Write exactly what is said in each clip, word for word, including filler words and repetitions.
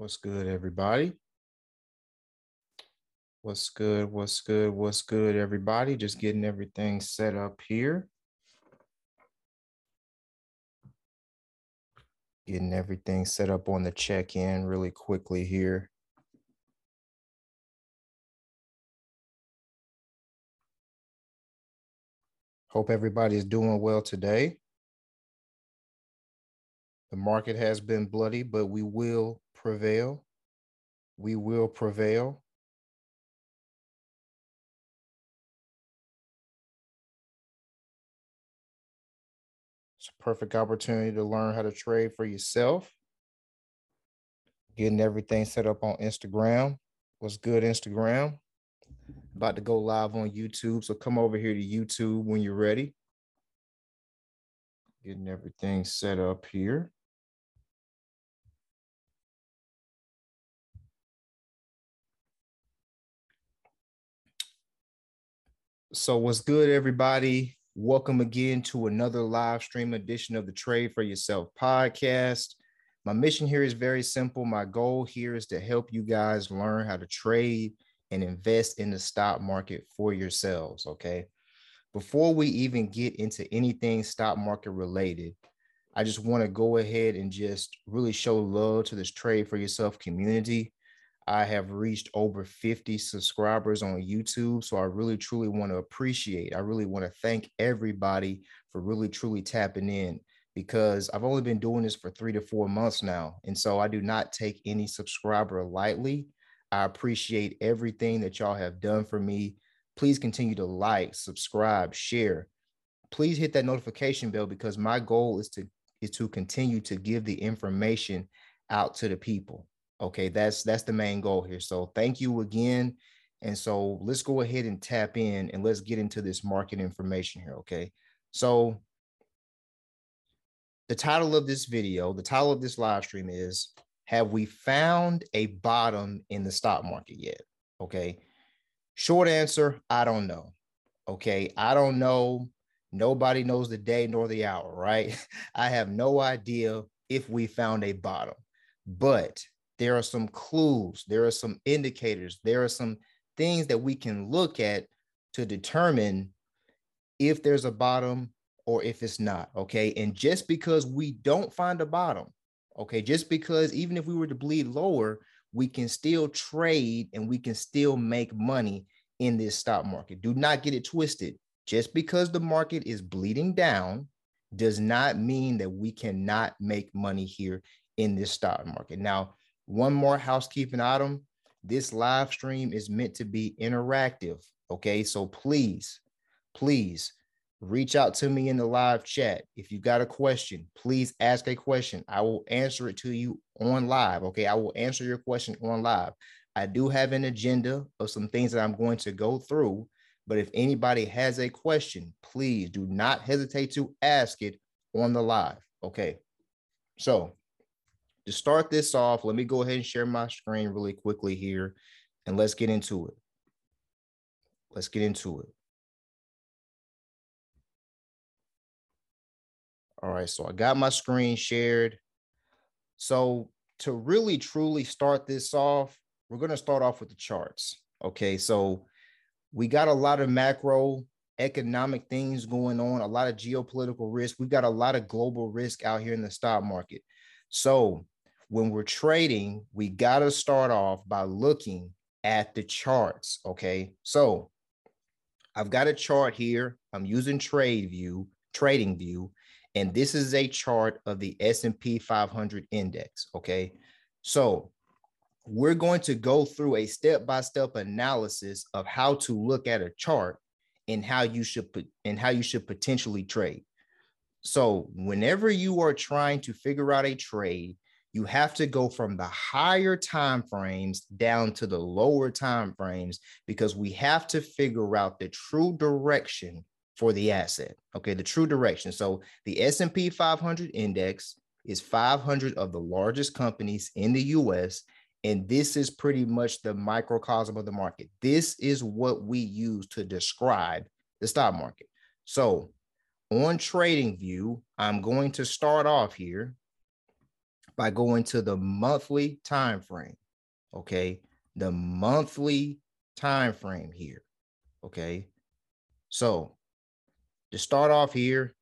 What's good, everybody? What's good? What's good? What's good, everybody? Just getting everything set up here. Getting everything set up on the check-in really quickly here. Hope everybody's doing well today. The market has been bloody, but we will prevail. We will prevail. It's a perfect opportunity to learn how to trade for yourself. Getting everything set up on Instagram. What's good, Instagram? About to go live on YouTube, so come over here to YouTube when you're ready. Getting everything set up here. So what's good, everybody? Welcome again to another live stream edition of the Trade for Yourself podcast. My mission here is very simple. My goal here is to help you guys learn how to trade and invest in the stock market for yourselves, okay? Before we even get into anything stock market related, I just want to go ahead and just really show love to this Trade for Yourself community. I have reached over fifty subscribers on YouTube, so I really, truly want to appreciate. I really want to thank everybody for really, truly tapping in, because I've only been doing this for three to four months now, and so I do not take any subscriber lightly. I appreciate everything that y'all have done for me. Please continue to like, subscribe, share. Please hit that notification bell, because my goal is to, is to continue to give the information out to the people. Okay, that's that's the main goal here. So thank you again. And so let's go ahead and tap in and let's get into this market information here, okay? So the title of this video, the title of this live stream is, have we found a bottom in the stock market yet? Okay, short answer, I don't know, okay? I don't know. Nobody knows the day nor the hour, right? I have no idea if we found a bottom, but there are some clues, there are some indicators, there are some things that we can look at to determine if there's a bottom or if it's not, okay? And just because we don't find a bottom, okay, just because even if we were to bleed lower, we can still trade and we can still make money in this stock market. Do not get it twisted. Just because the market is bleeding down does not mean that we cannot make money here in this stock market. Now, one more housekeeping item. This live stream is meant to be interactive, okay? So please, please reach out to me in the live chat. If you got a question, please ask a question. I will answer it to you on live, okay? I will answer your question on live. I do have an agenda of some things that I'm going to go through, but if anybody has a question, please do not hesitate to ask it on the live, okay? So, to start this off, let me go ahead and share my screen really quickly here, and let's get into it. Let's get into it. All right, so I got my screen shared. So to really, truly start this off, we're going to start off with the charts. Okay, so we got a lot of macroeconomic things going on, a lot of geopolitical risk. We've got a lot of global risk out here in the stock market. So when we're trading, we got to start off by looking at the charts, okay? So I've got a chart here. I'm using TradeView, TradingView, and this is a chart of the S and P five hundred index, okay? So we're going to go through a step-by-step analysis of how to look at a chart and how you should and how you should potentially trade. So whenever you are trying to figure out a trade, you have to go from the higher time frames down to the lower time frames, because we have to figure out the true direction for the asset. Okay, the true direction. So the S and P five hundred index is five hundred of the largest companies in the U S, and this is pretty much the microcosm of the market. This is what we use to describe the stock market. So on TradingView, I'm going to start off here by going to the monthly time frame. Okay, the monthly time frame here. Okay, so to start off here,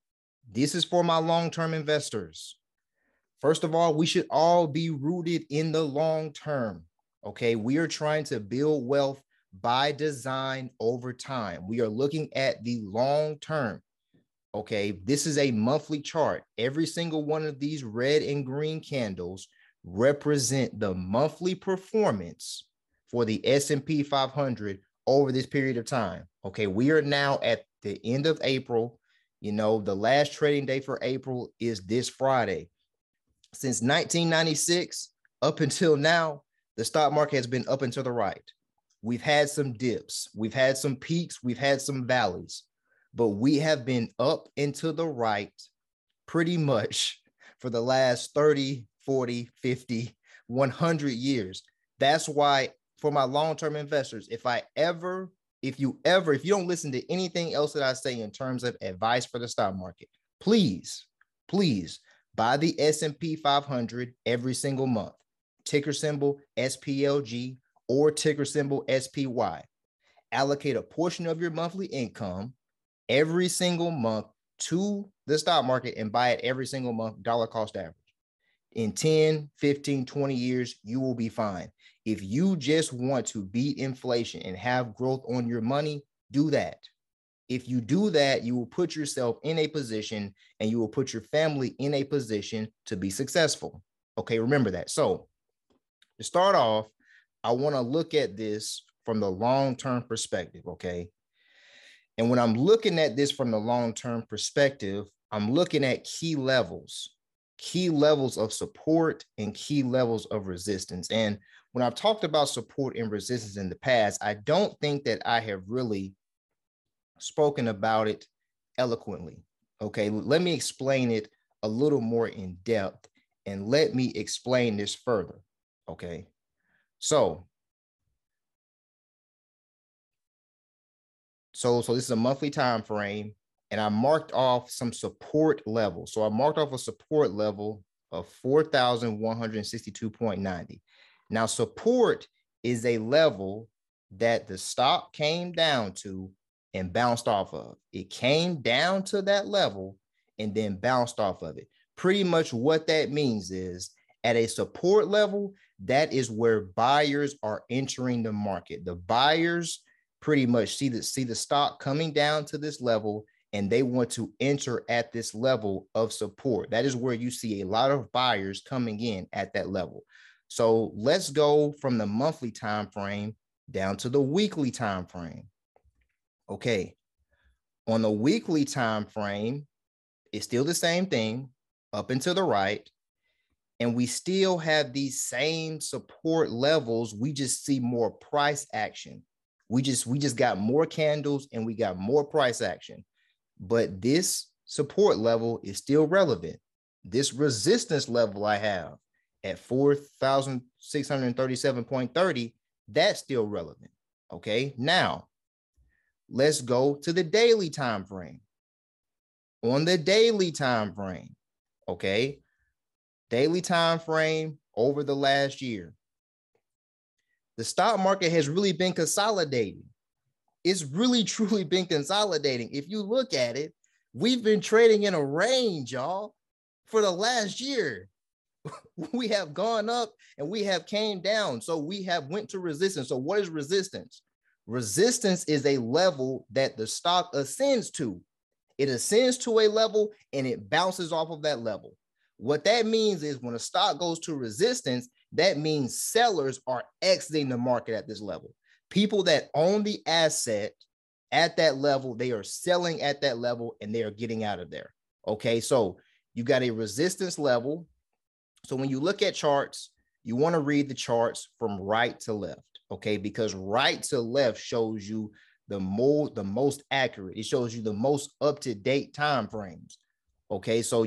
this is for my long-term investors. First of all, we should all be rooted in the long term. Okay, we are trying to build wealth by design over time. We are looking at the long term. Okay, this is a monthly chart. Every single one of these red and green candles represent the monthly performance for the S and P five hundred over this period of time. Okay, we are now at the end of April. You know, the last trading day for April is this Friday. Since nineteen ninety-six up until now, the stock market has been up and to the right. We've had some dips, we've had some peaks, we've had some valleys, but we have been up and to the right pretty much for the last thirty, forty, fifty, one hundred years. That's why for my long-term investors, if I ever, if you ever, if you don't listen to anything else that I say in terms of advice for the stock market, please, please buy the S and P five hundred every single month, ticker symbol S P L G or ticker symbol S P Y. Allocate a portion of your monthly income every single month to the stock market and buy it every single month, dollar cost average. In ten, fifteen, twenty years, you will be fine. If you just want to beat inflation and have growth on your money, do that. If you do that, you will put yourself in a position and you will put your family in a position to be successful. Okay, remember that. So to start off, I want to look at this from the long-term perspective, okay? And when I'm looking at this from the long-term perspective, I'm looking at key levels, key levels of support and key levels of resistance. And when I've talked about support and resistance in the past, I don't think that I have really spoken about it eloquently, okay? Let me explain it a little more in depth and let me explain this further, okay? So, so, so this is a monthly time frame, and I marked off some support levels. So I marked off a support level of four thousand one hundred sixty-two point nine zero. Now, support is a level that the stock came down to and bounced off of. It came down to that level and then bounced off of it. Pretty much what that means is at a support level, that is where buyers are entering the market. The buyers pretty much see the, see the stock coming down to this level, and they want to enter at this level of support. That is where you see a lot of buyers coming in at that level. So let's go from the monthly time frame down to the weekly time frame. Okay, on the weekly time frame, it's still the same thing, up and to the right. And we still have these same support levels. We just see more price action. We just, we just got more candles and we got more price action. But this support level is still relevant. This resistance level I have at four thousand six hundred thirty-seven point three zero, that's still relevant. Okay, now let's go to the daily time frame. On the daily time frame, okay, daily time frame over the last year, the stock market has really been consolidating. It's really, truly been consolidating. If you look at it, we've been trading in a range, y'all, for the last year. We have gone up and we have came down. So we have went to resistance. So what is resistance? Resistance is a level that the stock ascends to. It ascends to a level and it bounces off of that level. What that means is when a stock goes to resistance, that means sellers are exiting the market at this level. People that own the asset at that level, they are selling at that level and they are getting out of there. Okay, so you got a resistance level. So when you look at charts, you want to read the charts from right to left, okay? Because right to left shows you the more, the most accurate. It shows you the most up-to-date time frames. Okay, so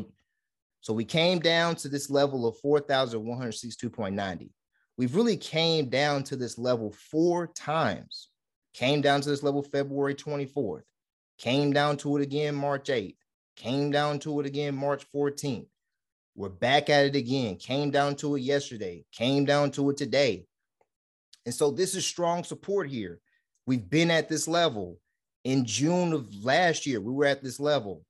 So we came down to this level of four thousand one hundred sixty-two point nine zero. We've really came down to this level four times. Came down to this level February twenty-fourth. Came down to it again March eighth. Came down to it again March fourteenth. We're back at it again. Came down to it yesterday. Came down to it today. And so this is strong support here. We've been at this level. In June of last year, we were at this level.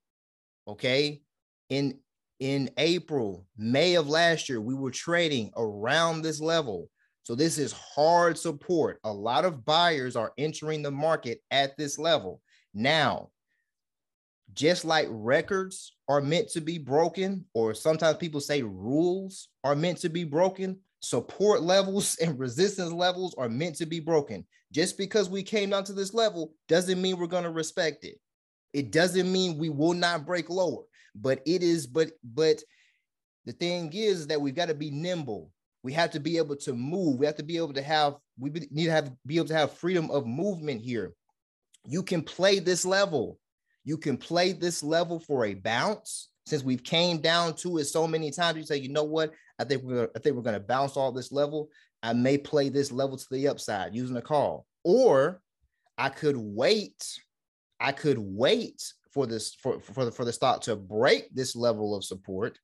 Okay. In, in April, May of last year, we were trading around this level. So this is hard support. A lot of buyers are entering the market at this level. Now, just like records are meant to be broken, or sometimes people say rules are meant to be broken, support levels and resistance levels are meant to be broken. Just because we came down to this level doesn't mean we're going to respect it. It doesn't mean we will not break lower, but it is, but, but the thing is that we've got to be nimble. We have to be able to move. We have to be able to have, we need to have, be able to have freedom of movement here. You can play this level. You can play this level for a bounce. Since we've came down to it so many times, you say, you know what? I think we're I think we're going to bounce all this level. I may play this level to the upside using a call, or I could wait. I could wait for this for for the for the stock to break this level of support,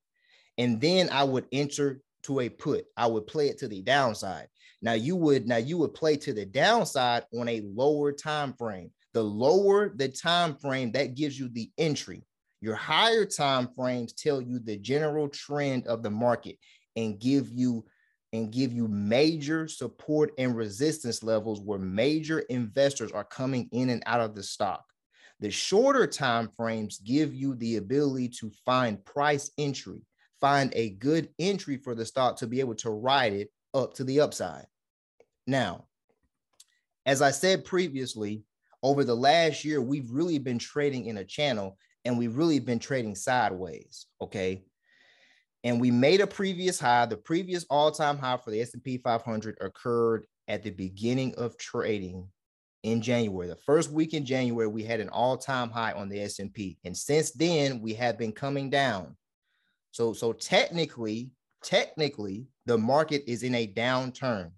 and then I would enter to a put. I would play it to the downside. Now you would now you would play to the downside on a lower time frame. The lower the time frame, that gives you the entry. Your higher time frames tell you the general trend of the market and give you and give you major support and resistance levels where major investors are coming in and out of the stock. The shorter time frames give you the ability to find price entry, find a good entry for the stock to be able to ride it up to the upside. Now, as I said previously, over the last year, we've really been trading in a channel. And we've really been trading sideways, okay? And we made a previous high. The previous all-time high for the S and P five hundred occurred at the beginning of trading in January. The first week in January, we had an all-time high on the S and P. And since then, we have been coming down. So, so technically, technically, the market is in a downturn.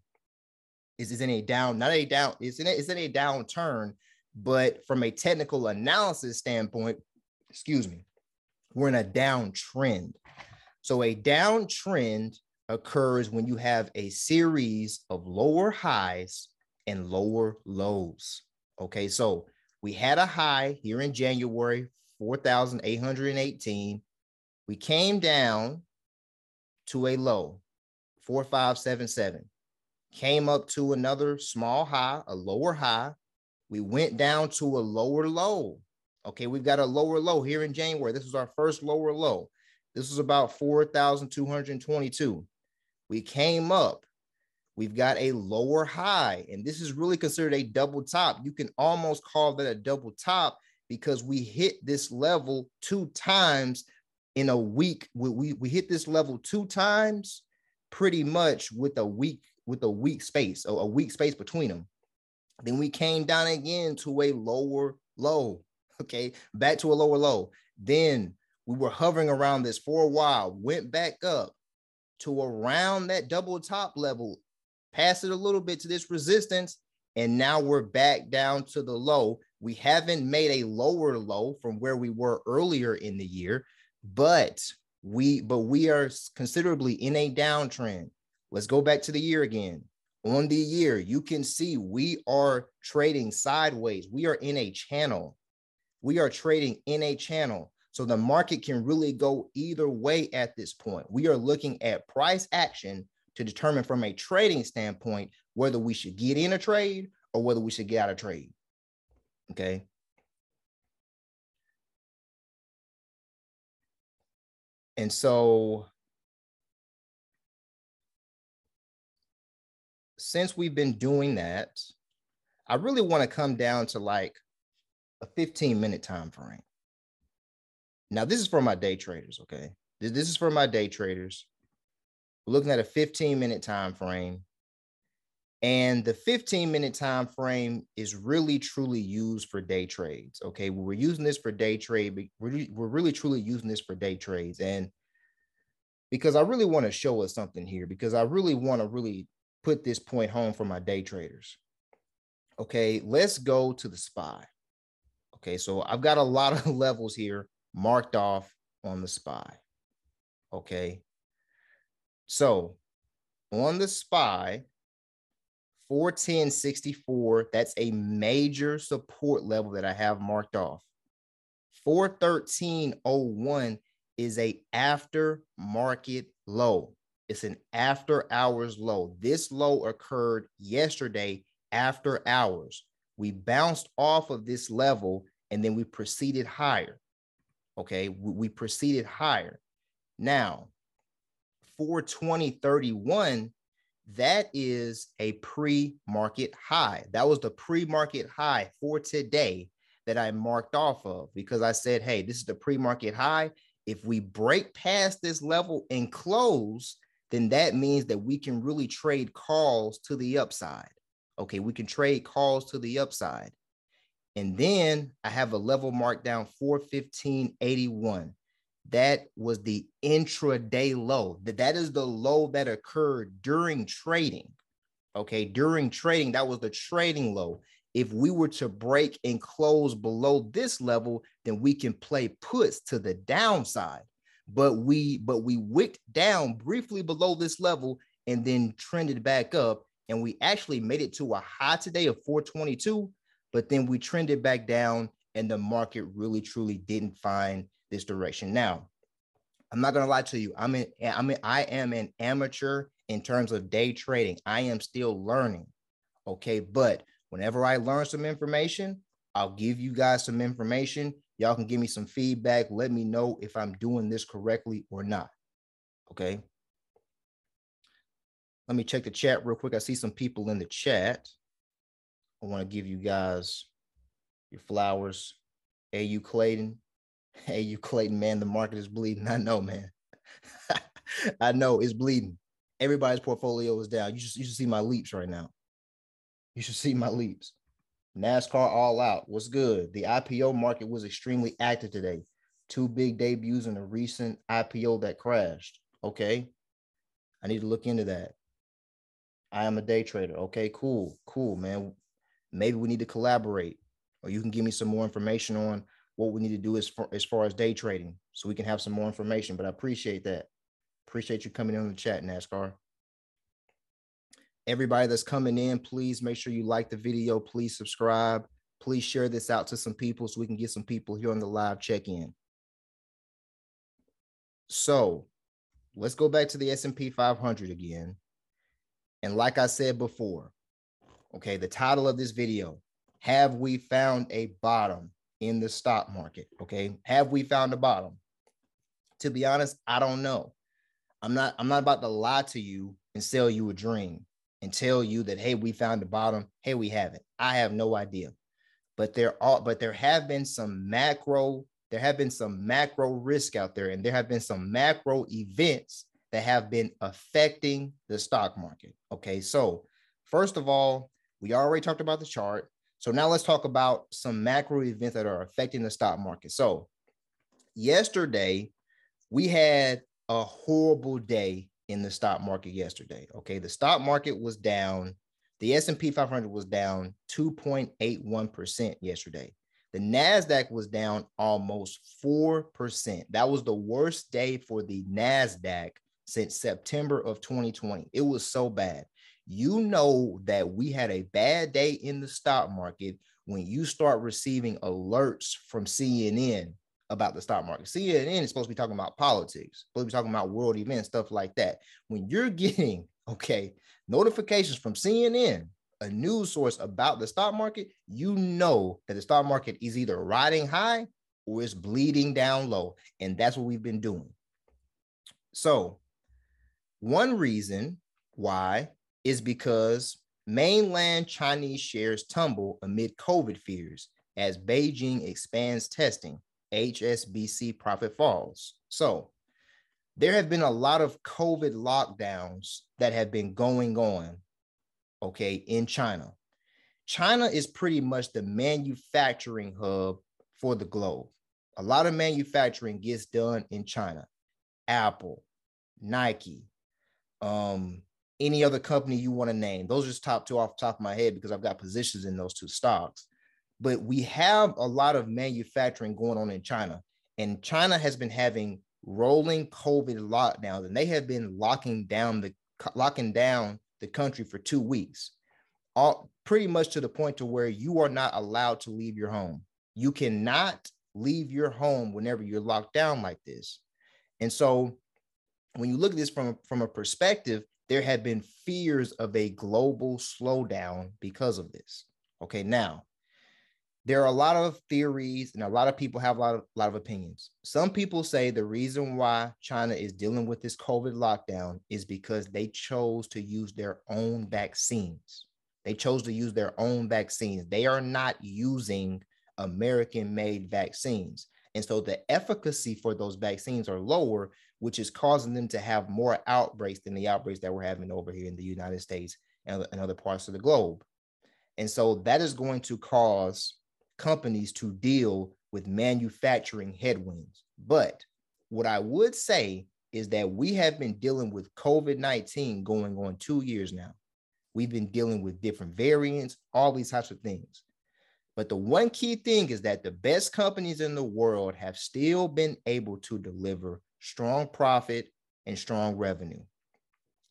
It's, it's in a down, not a down, it's in a, it's in a downturn, but from a technical analysis standpoint, excuse me, we're in a downtrend. So a downtrend occurs when you have a series of lower highs and lower lows. Okay, so we had a high here in January, four thousand eight hundred eighteen. We came down to a low, four thousand five hundred seventy-seven. Came up to another small high, a lower high. We went down to a lower low. Okay, we've got a lower low here in January. This was our first lower low. This was about four thousand two hundred twenty-two. We came up. We've got a lower high, and this is really considered a double top. You can almost call that a double top because we hit this level two times in a week. We, we, we hit this level two times pretty much with a week, with a week space, a, a week space between them. Then we came down again to a lower low. Okay, back to a lower low. Then we were hovering around this for a while, went back up to around that double top level, passed it a little bit to this resistance, and now we're back down to the low. We haven't made a lower low from where we were earlier in the year, but we, but we are considerably in a downtrend. Let's go back to the year again. On the year, you can see we are trading sideways. We are in a channel. We are trading in a channel, so the market can really go either way at this point. We are looking at price action to determine from a trading standpoint whether we should get in a trade or whether we should get out of trade, okay? And so since we've been doing that, I really want to come down to like a fifteen minute time frame. Now, this is for my day traders, okay? This is for my day traders. We're looking at a fifteen minute time frame. And the fifteen minute time frame is really truly used for day trades, okay? We're using this for day trade, but we're, we're really truly using this for day trades. And because I really want to show us something here, because I really want to really put this point home for my day traders. Okay, let's go to the S P Y. Okay, so I've got a lot of levels here marked off on the S P Y. okay? So on the S P Y, four ten sixty-four, that's a major support level that I have marked off. four thirteen oh one is a after-market low. It's an after-hours low. This low occurred yesterday after hours. We bounced off of this level, and then we proceeded higher, okay? We proceeded higher. Now, four twenty thirty-one, that is a pre-market high. That was the pre-market high for today that I marked off of, because I said, hey, this is the pre-market high. If we break past this level and close, then that means that we can really trade calls to the upside. Okay, we can trade calls to the upside. And then I have a level marked down four fifteen eighty-one. That was the intraday low. That is the low that occurred during trading. Okay, during trading, that was the trading low. If we were to break and close below this level, then we can play puts to the downside. But we but we wicked down briefly below this level and then trended back up. And we actually made it to a high today of four twenty-two, but then we trended back down and the market really truly didn't find this direction. Now, I'm not going to lie to you. I'm in, I'm in, I am an amateur in terms of day trading. I am still learning. Okay. But whenever I learn some information, I'll give you guys some information. Y'all can give me some feedback. Let me know if I'm doing this correctly or not. Okay. Let me check the chat real quick. I see some people in the chat. I want to give you guys your flowers. Hey, you Clayton. Hey, you Clayton, man, the market is bleeding. I know, man. I know it's bleeding. Everybody's portfolio is down. You should, you should see my leaps right now. You should see my leaps. NASCAR all out. What's good? The I P O market was extremely active today. Two big debuts in a recent I P O that crashed. Okay. I need to look into that. I am a day trader. Okay, cool. Cool, man. Maybe we need to collaborate, or you can give me some more information on what we need to do as far, as far as day trading, so we can have some more information. But I appreciate that. Appreciate you coming in on the chat, NASCAR. Everybody that's coming in, please make sure you like the video. Please subscribe. Please share this out to some people so we can get some people here on the live check-in. So let's go back to the S and P five hundred again. And like I said before, okay, the title of this video, have we found a bottom in the stock market? Okay. Have we found a bottom? To be honest, I don't know. I'm not, I'm not about to lie to you and sell you a dream and tell you that, hey, we found the bottom. Hey, we haven't. I have no idea, but there are, but there have been some macro, there have been some macro risk out there, and there have been some macro events that have been affecting the stock market. Okay. So first of all, we already talked about the chart. So now let's talk about some macro events that are affecting the stock market. So yesterday, we had a horrible day in the stock market yesterday, okay? The stock market was down. The S and P five hundred was down two point eight one percent yesterday. The NASDAQ was down almost four percent. That was the worst day for the NASDAQ since September of twenty twenty. It was so bad. You know that we had a bad day in the stock market when you start receiving alerts from C N N about the stock market. C N N is supposed to be talking about politics, supposed to be talking about world events, stuff like that. When you're getting, okay, notifications from C N N, a news source about the stock market, you know that the stock market is either riding high or it's bleeding down low. And that's what we've been doing. So one reason why is because mainland Chinese shares tumble amid COVID fears as Beijing expands testing, H S B C profit falls. So there have been a lot of COVID lockdowns that have been going on, okay, in China. China is pretty much the manufacturing hub for the globe. A lot of manufacturing gets done in China. Apple, Nike, um, any other company you want to name. Those are just top two off the top of my head because I've got positions in those two stocks. But we have a lot of manufacturing going on in China, and China has been having rolling COVID lockdowns, and they have been locking down the locking down the country for two weeks, all pretty much to the point to where you are not allowed to leave your home. You cannot leave your home whenever you're locked down like this. And so when you look at this from, from a perspective, there have been fears of a global slowdown because of this. Okay, now, there are a lot of theories and a lot of people have a lot of, a lot of opinions. Some people say the reason why China is dealing with this COVID lockdown is because they chose to use their own vaccines. They chose to use their own vaccines. They are not using American-made vaccines. And so the efficacy for those vaccines are lower, which is causing them to have more outbreaks than the outbreaks that we're having over here in the United States and, and other parts of the globe. And so that is going to cause companies to deal with manufacturing headwinds. But what I would say is that we have been dealing with COVID nineteen going on two years now. We've been dealing with different variants, all these types of things. But the one key thing is that the best companies in the world have still been able to deliver strong profit and strong revenue.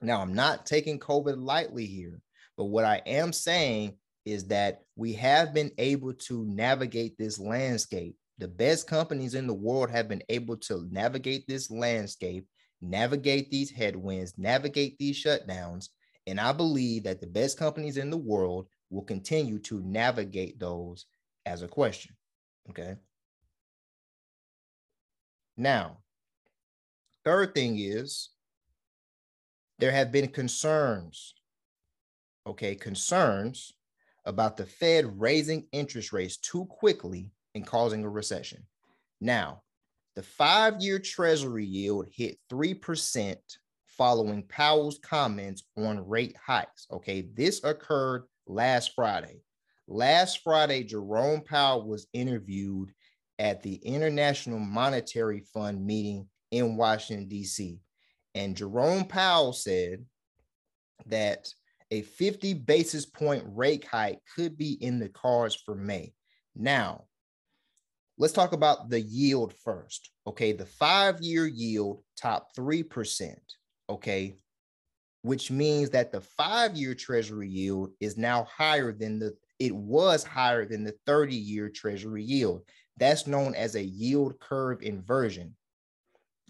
Now, I'm not taking COVID lightly here, but what I am saying is that we have been able to navigate this landscape. The best companies in the world have been able to navigate this landscape, navigate these headwinds, navigate these shutdowns. And I believe that the best companies in the world will continue to navigate those as a question, okay? Now, third thing is there have been concerns, okay, concerns about the Fed raising interest rates too quickly and causing a recession. Now, the five-year Treasury yield hit three percent following Powell's comments on rate hikes. Okay, this occurred last Friday. Last Friday, Jerome Powell was interviewed at the International Monetary Fund meeting in Washington, D C. And Jerome Powell said that a fifty basis point rate hike could be in the cards for May. Now, let's talk about the yield first. Okay, the five-year yield topped three percent, okay, which means that the five-year Treasury yield is now higher than the, it was higher than the thirty-year Treasury yield. That's known as a yield curve inversion.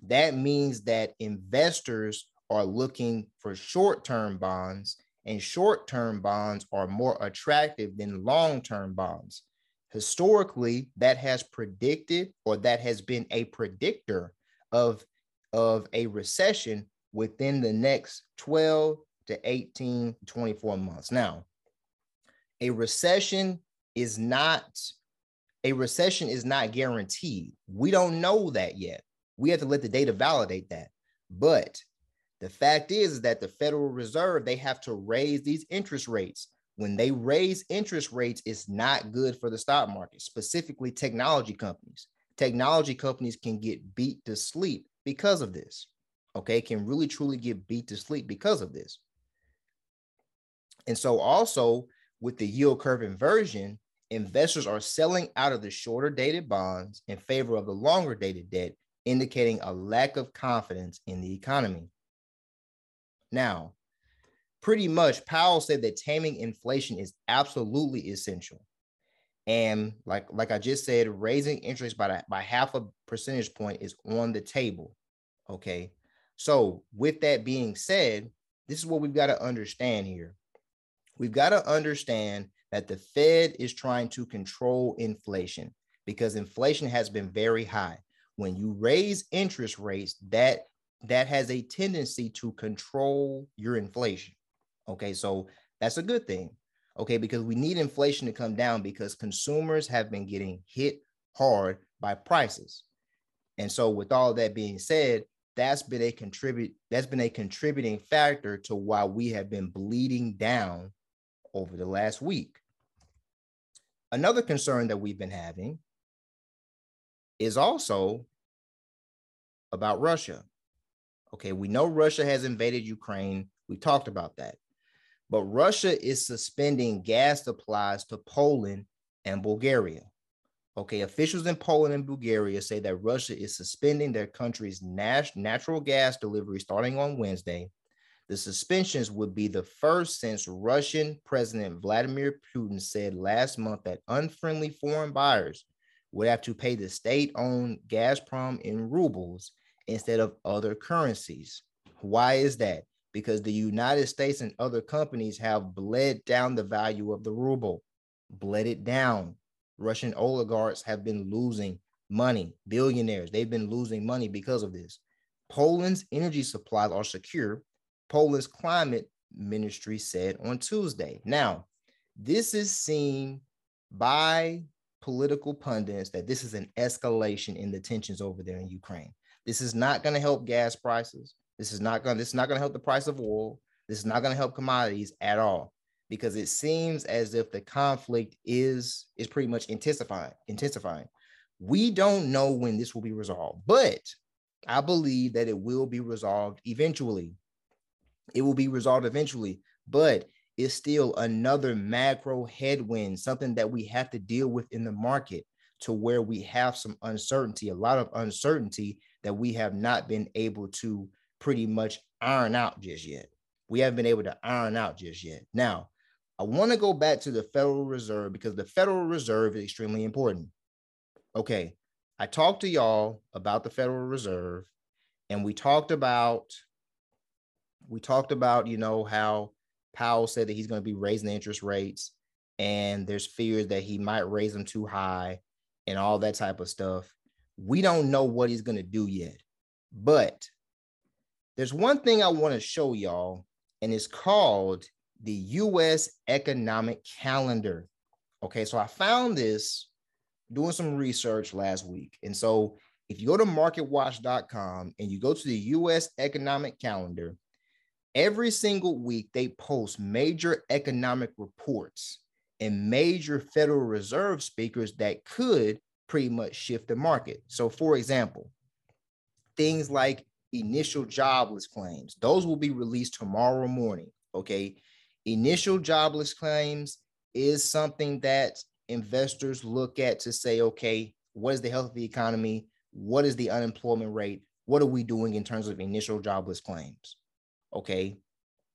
That means that investors are looking for short-term bonds, and short-term bonds are more attractive than long-term bonds. Historically, that has predicted, or that has been a predictor of, of a recession within the next twelve to eighteen, twenty-four months. Now, a recession is not, a recession is not guaranteed. We don't know that yet. We have to let the data validate that. But the fact is, is that the Federal Reserve, they have to raise these interest rates. When they raise interest rates, it's not good for the stock market, specifically technology companies. Technology companies can get beat to sleep because of this, okay? Can really, truly get beat to sleep because of this. And so also with the yield curve inversion, investors are selling out of the shorter dated bonds in favor of the longer dated debt, indicating a lack of confidence in the economy. Now, pretty much Powell said that taming inflation is absolutely essential. And like, like I just said, raising interest by, the, by half a percentage point is on the table, okay? So with that being said, this is what we've got to understand here. We've got to understand that the Fed is trying to control inflation because inflation has been very high. When you raise interest rates, that that has a tendency to control your inflation. Okay, so that's a good thing. Okay, because we need inflation to come down because consumers have been getting hit hard by prices. And so with all that being said, that's been a contribute, that's been a contributing factor to why we have been bleeding down over the last week. Another concern that we've been having is also about Russia. Okay, we know Russia has invaded Ukraine. We talked about that. But Russia is suspending gas supplies to Poland and Bulgaria. Okay, officials in Poland and Bulgaria say that Russia is suspending their country's nat- natural gas delivery starting on Wednesday. The suspensions would be the first since Russian President Vladimir Putin said last month that unfriendly foreign buyers would have to pay the state-owned Gazprom in rubles instead of other currencies. Why is that? Because the United States and other companies have bled down the value of the ruble, bled it down. Russian oligarchs have been losing money, billionaires, they've been losing money because of this. Poland's energy supplies are secure, Poland's climate ministry said on Tuesday. Now, this is seen by political pundits that this is an escalation in the tensions over there in Ukraine. This is not going to help gas prices. This is not going. This is not going to help the price of oil. This is not going to help commodities at all, because it seems as if the conflict is is pretty much intensifying. Intensifying. We don't know when this will be resolved, but I believe that it will be resolved eventually. It will be resolved eventually, but it's still another macro headwind, something that we have to deal with in the market, to where we have some uncertainty, a lot of uncertainty that we have not been able to pretty much iron out just yet. We haven't been able to iron out just yet. Now, I want to go back to the Federal Reserve, because the Federal Reserve is extremely important. Okay, I talked to y'all about the Federal Reserve, and we talked about We talked about, you know, how Powell said that he's going to be raising the interest rates, and there's fears that he might raise them too high and all that type of stuff. We don't know what he's going to do yet, but there's one thing I want to show y'all, and it's called the U S economic calendar. Okay, so I found this doing some research last week. And so if you go to market watch dot com and you go to the U S economic calendar, every single week, they post major economic reports and major Federal Reserve speakers that could pretty much shift the market. So, for example, things like initial jobless claims, those will be released tomorrow morning, okay? Initial jobless claims is something that investors look at to say, okay, what is the health of the economy? What is the unemployment rate? What are we doing in terms of initial jobless claims? Okay.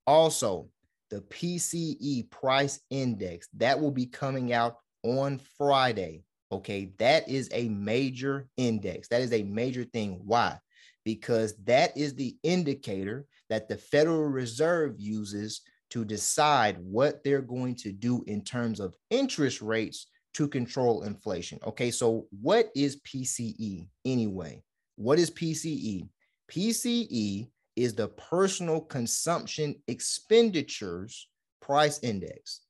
Also, the P C E price index that will be coming out on Friday. Okay. That is a major index. That is a major thing. Why? Because that is the indicator that the Federal Reserve uses to decide what they're going to do in terms of interest rates to control inflation. Okay. So, what is P C E anyway? What is P C E? P C E is the Personal Consumption Expenditures Price Index.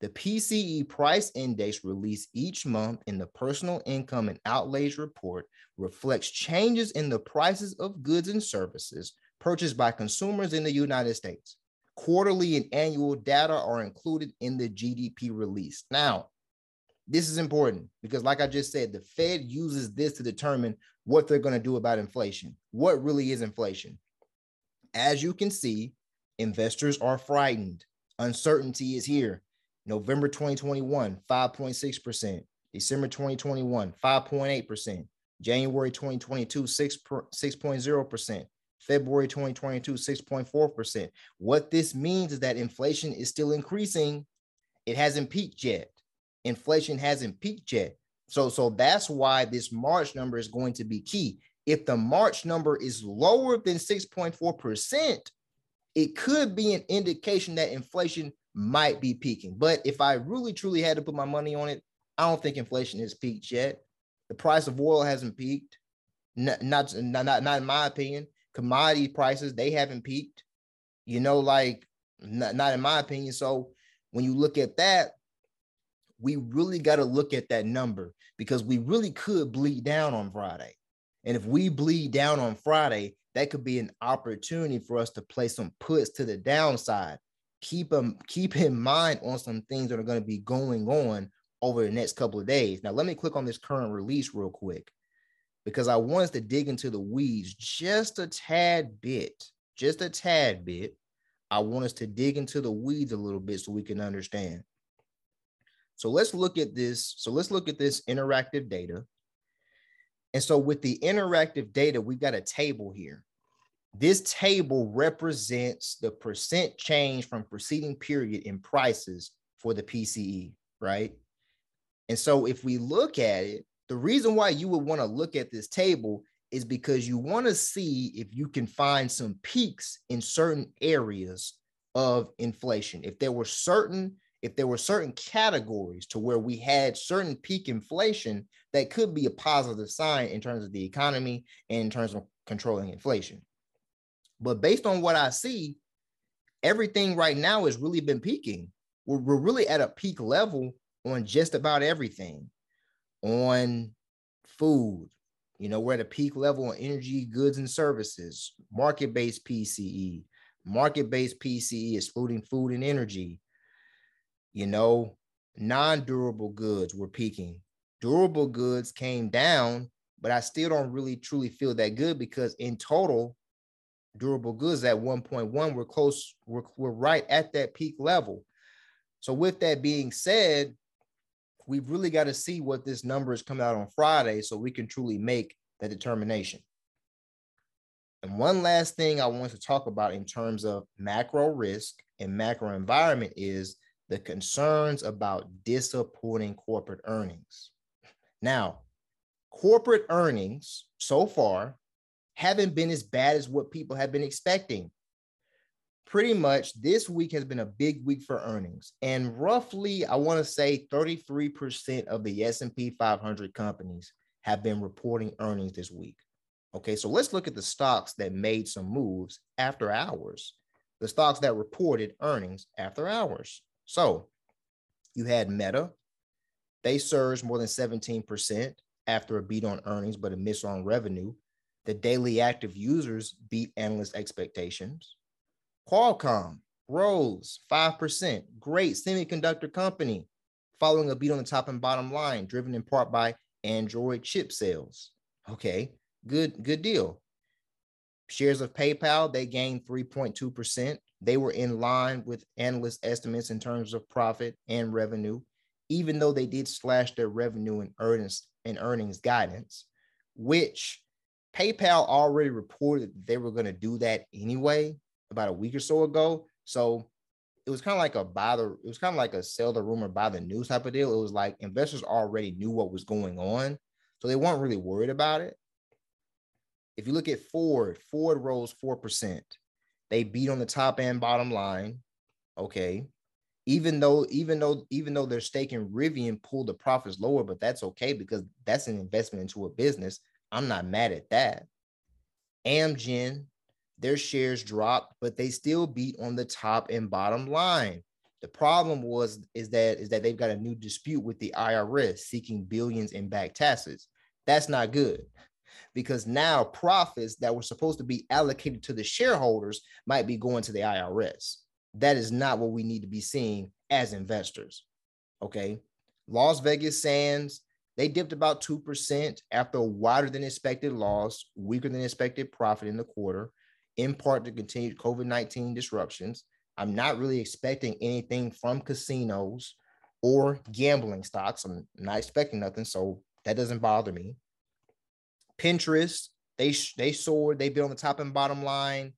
The P C E price index, released each month in the Personal Income and Outlays Report, reflects changes in the prices of goods and services purchased by consumers in the United States. Quarterly and annual data are included in the G D P release. Now, this is important because, like I just said, the Fed uses this to determine what they're going to do about inflation. What really is inflation? As you can see, investors are frightened. Uncertainty is here. November twenty twenty-one, five point six percent. December twenty twenty-one, five point eight percent. January twenty twenty-two, six point zero percent. February twenty twenty-two, six point four percent. What this means is that inflation is still increasing. It hasn't peaked yet. Inflation hasn't peaked yet. So, so that's why this March number is going to be key. If the March number is lower than six point four percent, it could be an indication that inflation might be peaking. But if I really, truly had to put my money on it, I don't think inflation has peaked yet. The price of oil hasn't peaked. Not, not, not, not in my opinion. Commodity prices, they haven't peaked. You know, like, not, not in my opinion. So when you look at that, we really got to look at that number, because we really could bleed down on Friday. And if we bleed down on Friday, that could be an opportunity for us to play some puts to the downside. Keep, um, keep in mind on some things that are going to be going on over the next couple of days. Now, let me click on this current release real quick, because I want us to dig into the weeds just a tad bit, just a tad bit. I want us to dig into the weeds a little bit so we can understand. So let's look at this. So let's look at this interactive data. And so with the interactive data, we've got a table here. This table represents the percent change from preceding period in prices for the P C E, right? And so if we look at it, the reason why you would want to look at this table is because you want to see if you can find some peaks in certain areas of inflation. If there were certain, if there were certain categories to where we had certain peak inflation, that could be a positive sign in terms of the economy and in terms of controlling inflation. But based on what I see, everything right now has really been peaking. We're, we're really at a peak level on just about everything. On food, you know, we're at a peak level on energy, goods, and services, market-based P C E, market-based P C E excluding food and energy, you know, non-durable goods were peaking. Durable goods came down, but I still don't really truly feel that good because in total, durable goods at one point one, we're close, we're, we're right at that peak level. So with that being said, we've really got to see what this number is coming out on Friday so we can truly make that determination. And one last thing I want to talk about in terms of macro risk and macro environment is the concerns about disappointing corporate earnings. Now, corporate earnings so far haven't been as bad as what people have been expecting. Pretty much this week has been a big week for earnings, and roughly, I want to say thirty-three percent of the S and P five hundred companies have been reporting earnings this week. Okay, so let's look at the stocks that made some moves after hours, the stocks that reported earnings after hours. So you had Meta. They surged more than seventeen percent after a beat on earnings, but a miss on revenue. The daily active users beat analyst expectations. Qualcomm rose five percent, great semiconductor company, following a beat on the top and bottom line, driven in part by Android chip sales. Okay, good, good deal. Shares of PayPal, they gained three point two percent. They were in line with analyst estimates in terms of profit and revenue, even though they did slash their revenue and earnings, and earnings guidance, which PayPal already reported they were going to do that anyway, about a week or so ago. So it was kind of like a buy the, it was kind of like a sell the rumor, buy the news type of deal. It was like investors already knew what was going on, so they weren't really worried about it. If you look at Ford, Ford rose four percent. They beat on the top and bottom line. Okay. Even though, even though, even though their stake in Rivian pulled the profits lower, but that's okay because that's an investment into a business. I'm not mad at that. Amgen, their shares dropped, but they still beat on the top and bottom line. The problem was is that is that they've got a new dispute with the I R S seeking billions in back taxes. That's not good because now profits that were supposed to be allocated to the shareholders might be going to the I R S. That is not what we need to be seeing as investors. Okay, Las Vegas Sands, they dipped about two percent after a wider than expected loss, weaker than expected profit in the quarter, in part to continued COVID nineteen disruptions. I'm not really expecting anything from casinos or gambling stocks. I'm not expecting nothing, so that doesn't bother me. Pinterest, they, they soared. They built on the top and bottom line.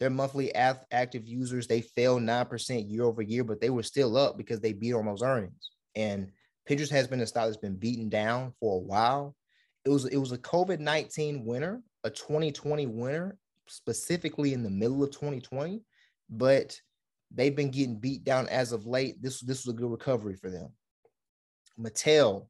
Their monthly active users, they fell nine percent year over year, but they were still up because they beat on those earnings. And Pinterest has been a stock that's been beaten down for a while. It was, it was a COVID nineteen winner, a twenty twenty winner, specifically in the middle of twenty twenty, but they've been getting beat down as of late. This, this was a good recovery for them. Mattel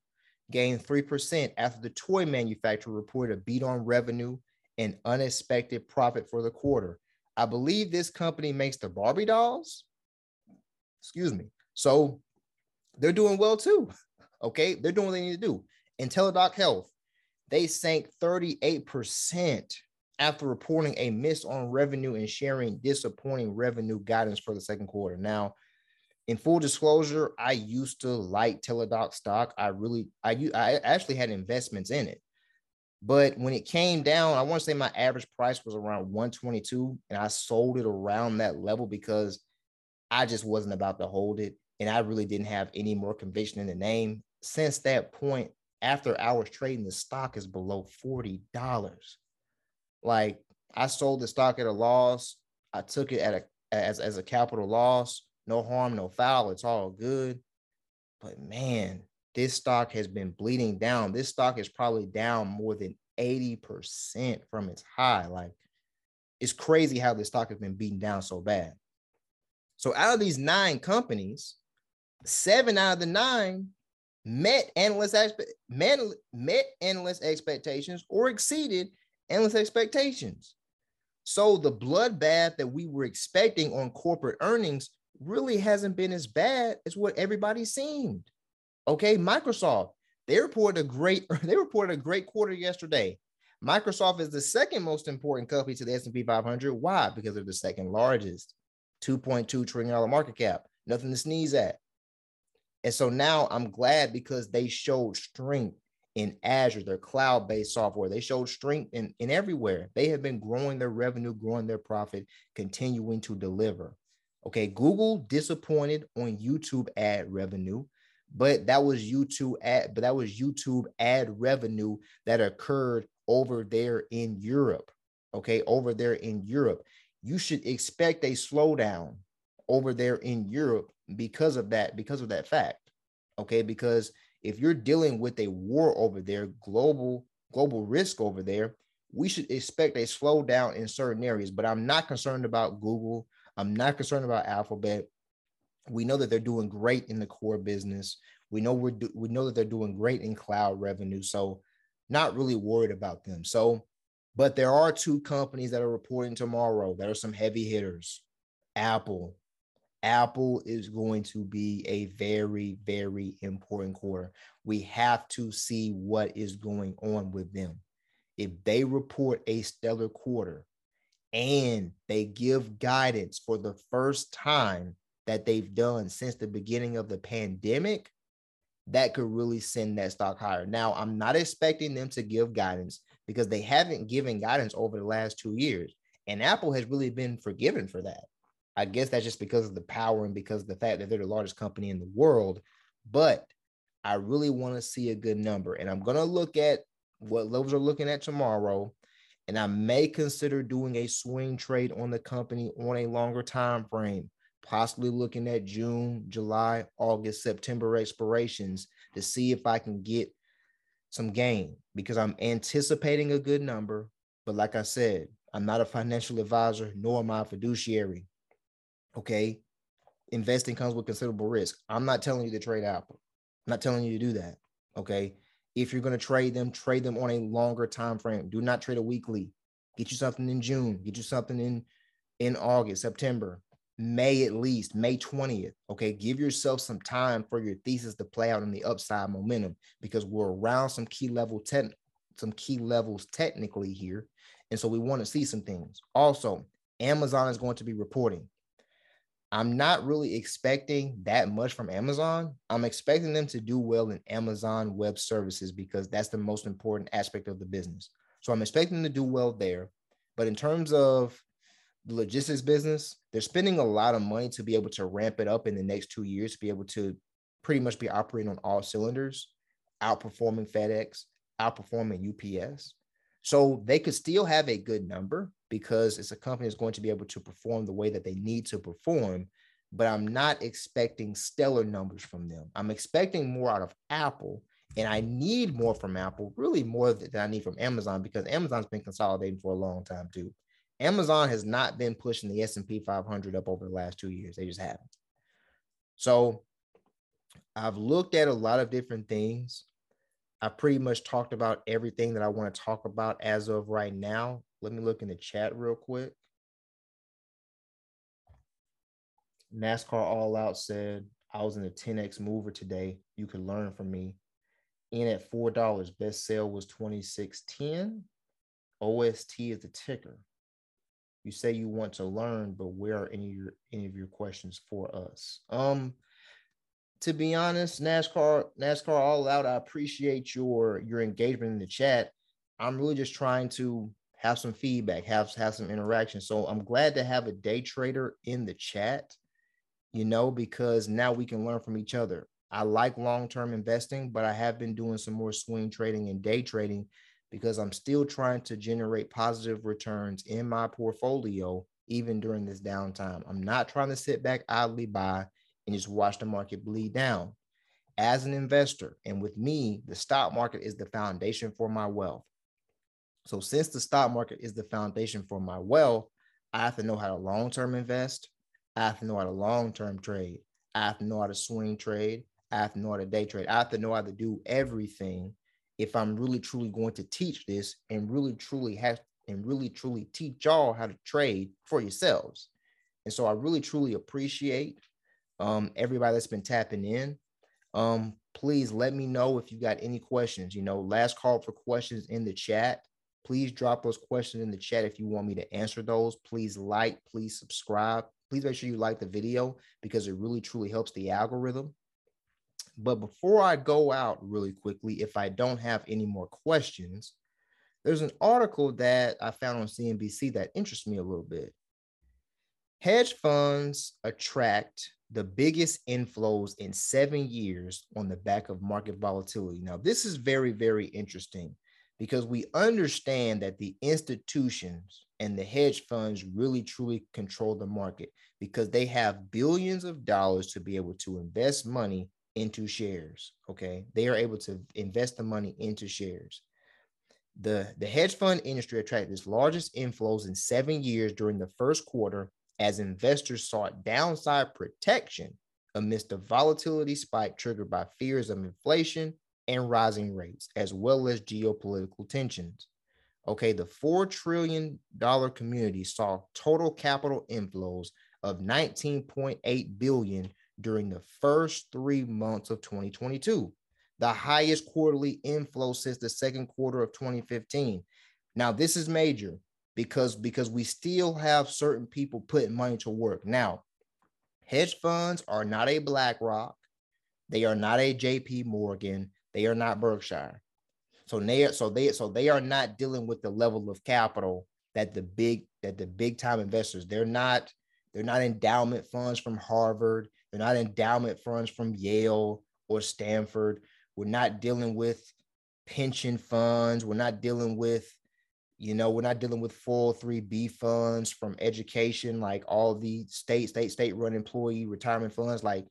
gained three percent after the toy manufacturer reported a beat on revenue and unexpected profit for the quarter. I believe this company makes the Barbie dolls. Excuse me. So they're doing well too. Okay. They're doing what they need to do. Teladoc Health, they sank thirty-eight percent. After reporting a miss on revenue and sharing disappointing revenue guidance for the second quarter. Now, in full disclosure, I used to like Teladoc stock. I really, I, I actually had investments in it, but when it came down, I want to say my average price was around one twenty-two, and I sold it around that level because I just wasn't about to hold it. and I really didn't have any more conviction in the name. Since that point, after hours trading, the stock is below forty dollars. Like, I sold the stock at a loss. I took it at a as, as a capital loss. No harm, no foul. It's all good. But man, this stock has been bleeding down. This stock is probably down more than eighty percent from its high. Like, it's crazy how this stock has been beaten down so bad. So out of these nine companies, seven out of the nine met analyst, met, met analyst expectations or exceeded analyst expectations. So the bloodbath that we were expecting on corporate earnings really hasn't been as bad as what everybody seemed. Okay, Microsoft, they reported a great, they reported a great quarter yesterday. Microsoft is the second most important company to the S and P five hundred. Why? Because they're the second largest, two point two trillion dollars market cap. Nothing to sneeze at. And so now I'm glad because they showed strength in Azure, their cloud-based software. They showed strength in, in everywhere. They have been growing their revenue, growing their profit, continuing to deliver. Okay, Google disappointed on YouTube ad revenue, but that was YouTube ad, but that was YouTube ad revenue that occurred over there in Europe. Okay, over there in Europe. You should expect a slowdown over there in Europe because of that, because of that fact. Okay, because if you're dealing with a war over there, global, global risk over there, we should expect a slowdown in certain areas. But I'm not concerned about Google. I'm not concerned about Alphabet. We know that they're doing great in the core business. We know we're do- we know that they're doing great in cloud revenue. So not really worried about them. So, but there are two companies that are reporting tomorrow that are some heavy hitters. Apple. Apple is going to be a very, very important quarter. We have to see what is going on with them. If they report a stellar quarter and they give guidance for the first time that they've done since the beginning of the pandemic, that could really send that stock higher. Now, I'm not expecting them to give guidance because they haven't given guidance over the last two years. And Apple has really been forgiven for that. I guess that's just because of the power and because of the fact that they're the largest company in the world. But I really want to see a good number. And I'm going to look at what levels are looking at tomorrow. And I may consider doing a swing trade on the company on a longer time frame, possibly looking at June, July, August, September expirations to see if I can get some gain because I'm anticipating a good number. But like I said, I'm not a financial advisor, nor am I a fiduciary. Okay, investing comes with considerable risk. I'm not telling you to trade Apple. I'm not telling you to do that. Okay, if you're going to trade them, trade them on a longer time frame. Do not trade a weekly. Get you something in June. Get you something in, in August, September, May at least, May twentieth. Okay, give yourself some time for your thesis to play out in the upside momentum because we're around some key level te- some key levels technically here, and so we want to see some things. Also, Amazon is going to be reporting. I'm not really expecting that much from Amazon. I'm expecting them to do well in Amazon Web Services because that's the most important aspect of the business. So I'm expecting them to do well there. But in terms of the logistics business, they're spending a lot of money to be able to ramp it up in the next two years, to be able to pretty much be operating on all cylinders, outperforming FedEx, outperforming U P S. So they could still have a good number, because it's a company that's going to be able to perform the way that they need to perform, but I'm not expecting stellar numbers from them. I'm expecting more out of Apple, and I need more from Apple, really more than I need from Amazon, because Amazon's been consolidating for a long time too. Amazon has not been pushing the S and P five hundred up over the last two years. They just haven't. So I've looked at a lot of different things. I pretty much talked about everything that I want to talk about as of right now. Let me look in the chat real quick. NASCAR All Out said, I was in a ten X mover today. You could learn from me. In at four dollars. Best sale was twenty-six ten. O S T is the ticker. You say you want to learn, but where are any of your, any of your questions for us? Um, to be honest, NASCAR, NASCAR All Out, I appreciate your, your engagement in the chat. I'm really just trying to have some feedback, have, have some interaction. So I'm glad to have a day trader in the chat. you know, because now we can learn from each other. I like long-term investing, but I have been doing some more swing trading and day trading because I'm still trying to generate positive returns in my portfolio, even during this downtime. I'm not trying to sit back idly by and just watch the market bleed down. As an investor, and with me, the stock market is the foundation for my wealth. So since the stock market is the foundation for my wealth, I have to know how to long-term invest. I have to know how to long-term trade. I have to know how to swing trade. I have to know how to day trade. I have to know how to do everything if I'm really, truly going to teach this and really, truly have and really, truly teach y'all how to trade for yourselves. And so I really, truly appreciate um, everybody that's been tapping in. Um, please let me know if you got any questions. You know, last call for questions in the chat. Please drop those questions in the chat if you want me to answer those. Please like, please subscribe. Please make sure you like the video because it really, truly helps the algorithm. But before I go out really quickly, if I don't have any more questions, there's an article that I found on C N B C that interests me a little bit. Hedge funds attract the biggest inflows in seven years on the back of market volatility. Now, this is very, very interesting because we understand that the institutions and the hedge funds really, truly control the market because they have billions of dollars to be able to invest money into shares, okay? They are able to invest the money into shares. The, the hedge fund industry attracted its largest inflows in seven years during the first quarter as investors sought downside protection amidst the volatility spike triggered by fears of inflation and rising rates, as well as geopolitical tensions. Okay, the four trillion dollars community saw total capital inflows of nineteen point eight billion dollars during the first three months of twenty twenty-two, the highest quarterly inflow since the second quarter of twenty fifteen. Now, this is major. Because, because we still have certain people putting money to work. Now, hedge funds are not a BlackRock. They are not a J P Morgan. They are not Berkshire. So they, so they, so they are not dealing with the level of capital that the big, that the big time investors, they're not, they're not endowment funds from Harvard. They're not endowment funds from Yale or Stanford. We're not dealing with pension funds. We're not dealing with You know, we're not dealing with four oh three B funds from education, like all the state, state, state-run employee retirement funds. Like,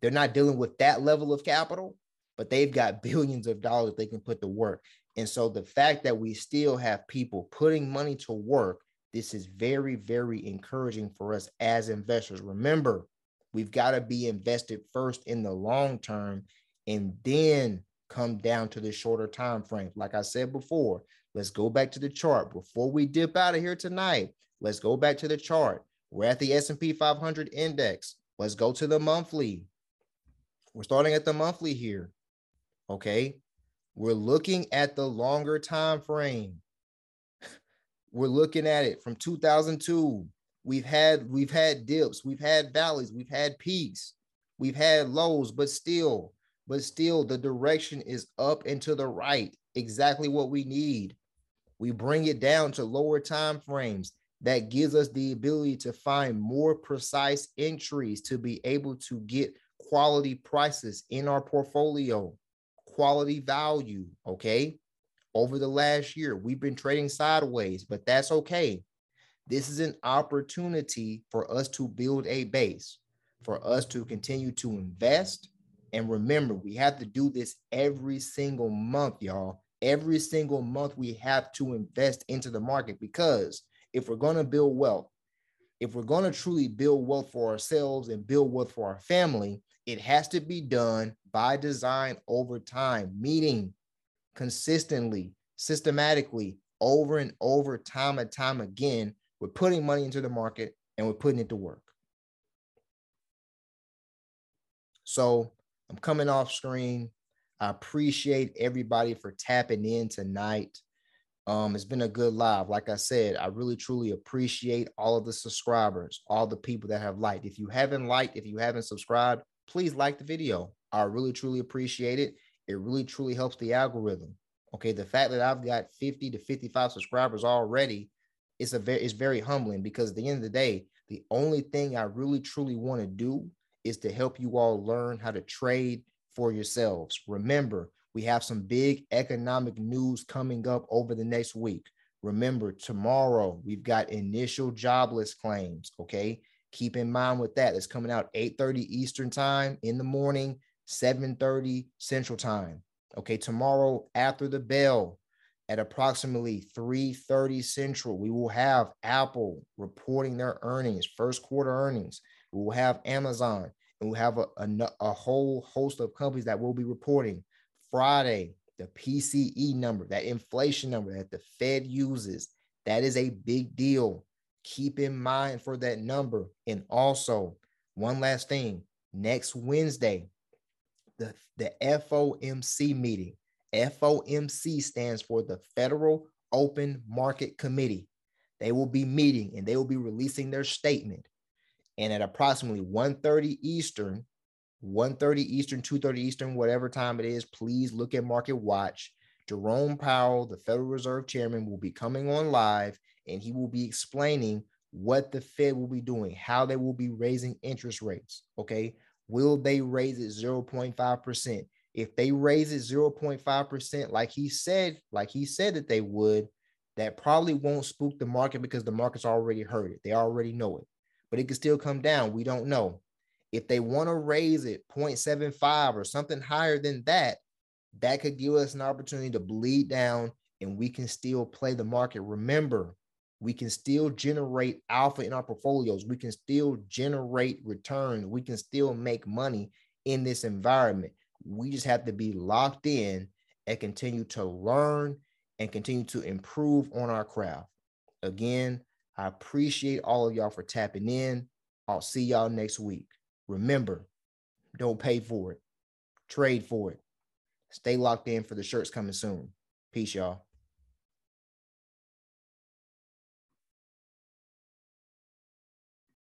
they're not dealing with that level of capital, but they've got billions of dollars they can put to work. And so the fact that we still have people putting money to work, this is very, very encouraging for us as investors. Remember, we've got to be invested first in the long term and then come down to the shorter time frame. Like I said before, let's go back to the chart. Before we dip out of here tonight, let's go back to the chart. We're at the S and P five hundred index. Let's go to the monthly. We're starting at the monthly here, okay? We're looking at the longer time frame. We're looking at it from two thousand two. We've had, we've had dips, we've had valleys, we've had peaks, we've had lows, but still, but still the direction is up and to the right, exactly what we need. We bring it down to lower time frames. That gives us the ability to find more precise entries to be able to get quality prices in our portfolio, quality value, okay? Over the last year, we've been trading sideways, but that's okay. This is an opportunity for us to build a base, for us to continue to invest. And remember, we have to do this every single month, y'all. Every single month, we have to invest into the market because if we're going to build wealth, if we're going to truly build wealth for ourselves and build wealth for our family, it has to be done by design over time, meaning consistently, systematically, over and over, time and time again. We're putting money into the market and we're putting it to work. So I'm coming off screen. I appreciate everybody for tapping in tonight. Um, it's been a good live. Like I said, I really, truly appreciate all of the subscribers, all the people that have liked. If you haven't liked, if you haven't subscribed, please like the video. I really, truly appreciate it. It really, truly helps the algorithm. Okay, the fact that I've got fifty to fifty-five subscribers already, it's a very, it's very humbling because at the end of the day, The only thing I really truly want to do is to help you all learn how to trade for yourselves. Remember, we have some big economic news coming up over the next week. Remember, tomorrow we've got initial jobless claims, okay? Keep in mind with that, it's coming out eight thirty Eastern time in the morning, seven thirty Central time. Okay, tomorrow after the bell at approximately three thirty Central, we will have Apple reporting their earnings, first quarter earnings. We will have Amazon, and we'll have a, a, a whole host of companies that will be reporting. Friday, the P C E number, that inflation number that the Fed uses, that is a big deal. Keep in mind for that number. And also, one last thing, next Wednesday, the, the F O M C meeting. F O M C stands for the Federal Open Market Committee. They will be meeting and they will be releasing their statement. And at approximately one thirty Eastern, one thirty Eastern, two thirty Eastern, whatever time it is, please look at Market Watch. Jerome Powell, the Federal Reserve Chairman, will be coming on live, and he will be explaining what the Fed will be doing, how they will be raising interest rates, okay? Will they raise it zero point five percent? If they raise it zero point five percent, like he said, like he said that they would, that probably won't spook the market because the market's already heard it. They already know it, but it could still come down. We don't know. If they want to raise it zero point seven five or something higher than that, that could give us an opportunity to bleed down and we can still play the market. Remember, we can still generate alpha in our portfolios. We can still generate return. We can still make money in this environment. We just have to be locked in and continue to learn and continue to improve on our craft. Again, I appreciate all of y'all for tapping in. I'll see y'all next week. Remember, don't pay for it. Trade for it. Stay locked in for the shirts coming soon. Peace, y'all.